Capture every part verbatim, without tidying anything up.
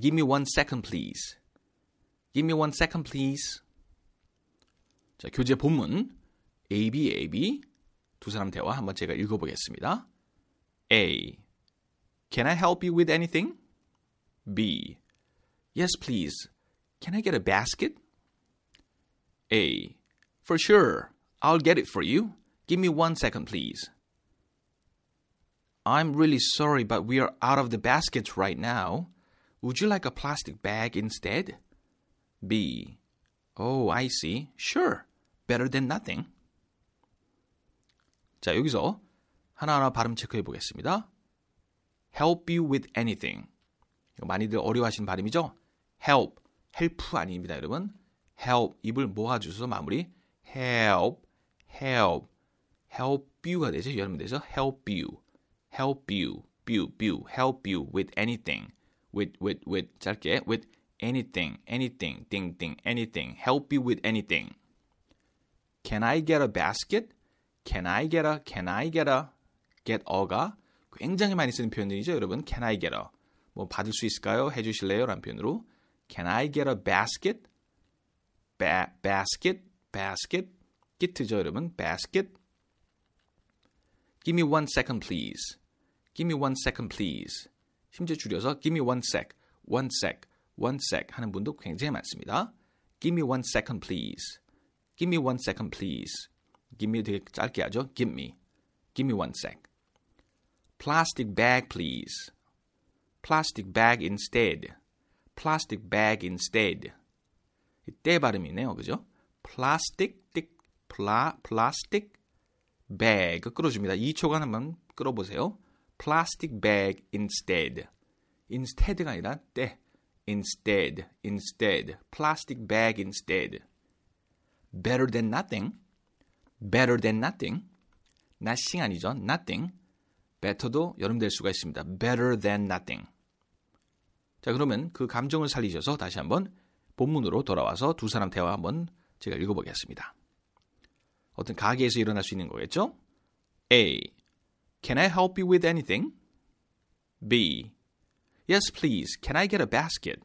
Give me one second, please. Give me one second, please. 자, 교재 본문 에이비 에이비 두 사람 대화 한번 제가 읽어보겠습니다. A. Can I help you with anything? B. Yes, please. Can I get a basket? A. For sure. I'll get it for you. Give me one second, please. I'm really sorry, but we are out of the baskets right now. Would you like a plastic bag instead? B. Oh, I see. Sure. Better than nothing. 자, 여기서 하나하나 발음 체크해 보겠습니다. Help you with anything. 이거 많이들 어려워하시는 발음이죠? Help. 헬프 아닙니다, 여러분. Help. 입을 모아주셔서 마무리. Help. Help. Help you가 되죠? 여러분 되죠? Help you. Help you. You. You. Help you with anything. With. With. With. 짧게. With. Anything, anything, ding, ding, anything. Help you with anything. Can I get a basket? Can I get a, can I get a, get a가 굉장히 많이 쓰는 표현들이죠, 여러분. Can I get a, 뭐 받을 수 있을까요? 해주실래요? 라는 표현으로. Can I get a basket? Ba- basket, basket, get죠, 여러분. Basket. Give me one second, please. Give me one second, please. 심지어 줄여서 give me one sec, one sec. One sec 하는 분도 굉장히 많습니다. Give me one second, please. Give me one second, please. Give me 되게 짧게 하죠. Give me. Give me one sec. Plastic bag, please. Plastic bag instead. Plastic bag instead. 때 발음이네요. 그죠? Plastic, pla, plastic bag. 끌어줍니다. 이 초간 한번 끌어보세요. Plastic bag instead. Instead가 아니라 때. Instead, instead, plastic bag instead. Better than nothing, better than nothing. Nothing 아니죠, nothing. Better도 여름될 수가 있습니다. Better than nothing. 자, 그러면 그 감정을 살리셔서 다시 한번 본문으로 돌아와서 두 사람 대화 한번 제가 읽어보겠습니다. 어떤 가게에서 일어날 수 있는 거겠죠? A. Can I help you with anything? B. Yes, please. Can I get a basket?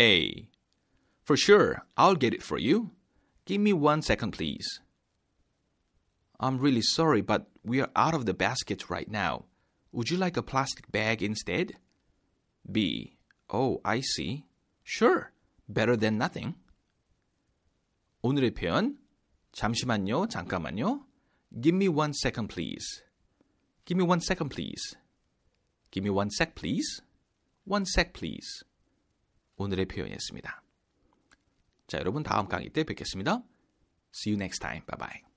A. For sure. I'll get it for you. Give me one second, please. I'm really sorry, but we are out of the baskets right now. Would you like a plastic bag instead? B. Oh, I see. Sure. Better than nothing. 오늘의 표현. 잠시만요. 잠깐만요. Give me one second, please. Give me one second, please. Give me one sec, please. One sec, please. 오늘의 표현이었습니다. 자, 여러분 다음 강의 때 뵙겠습니다. See you next time. Bye-bye.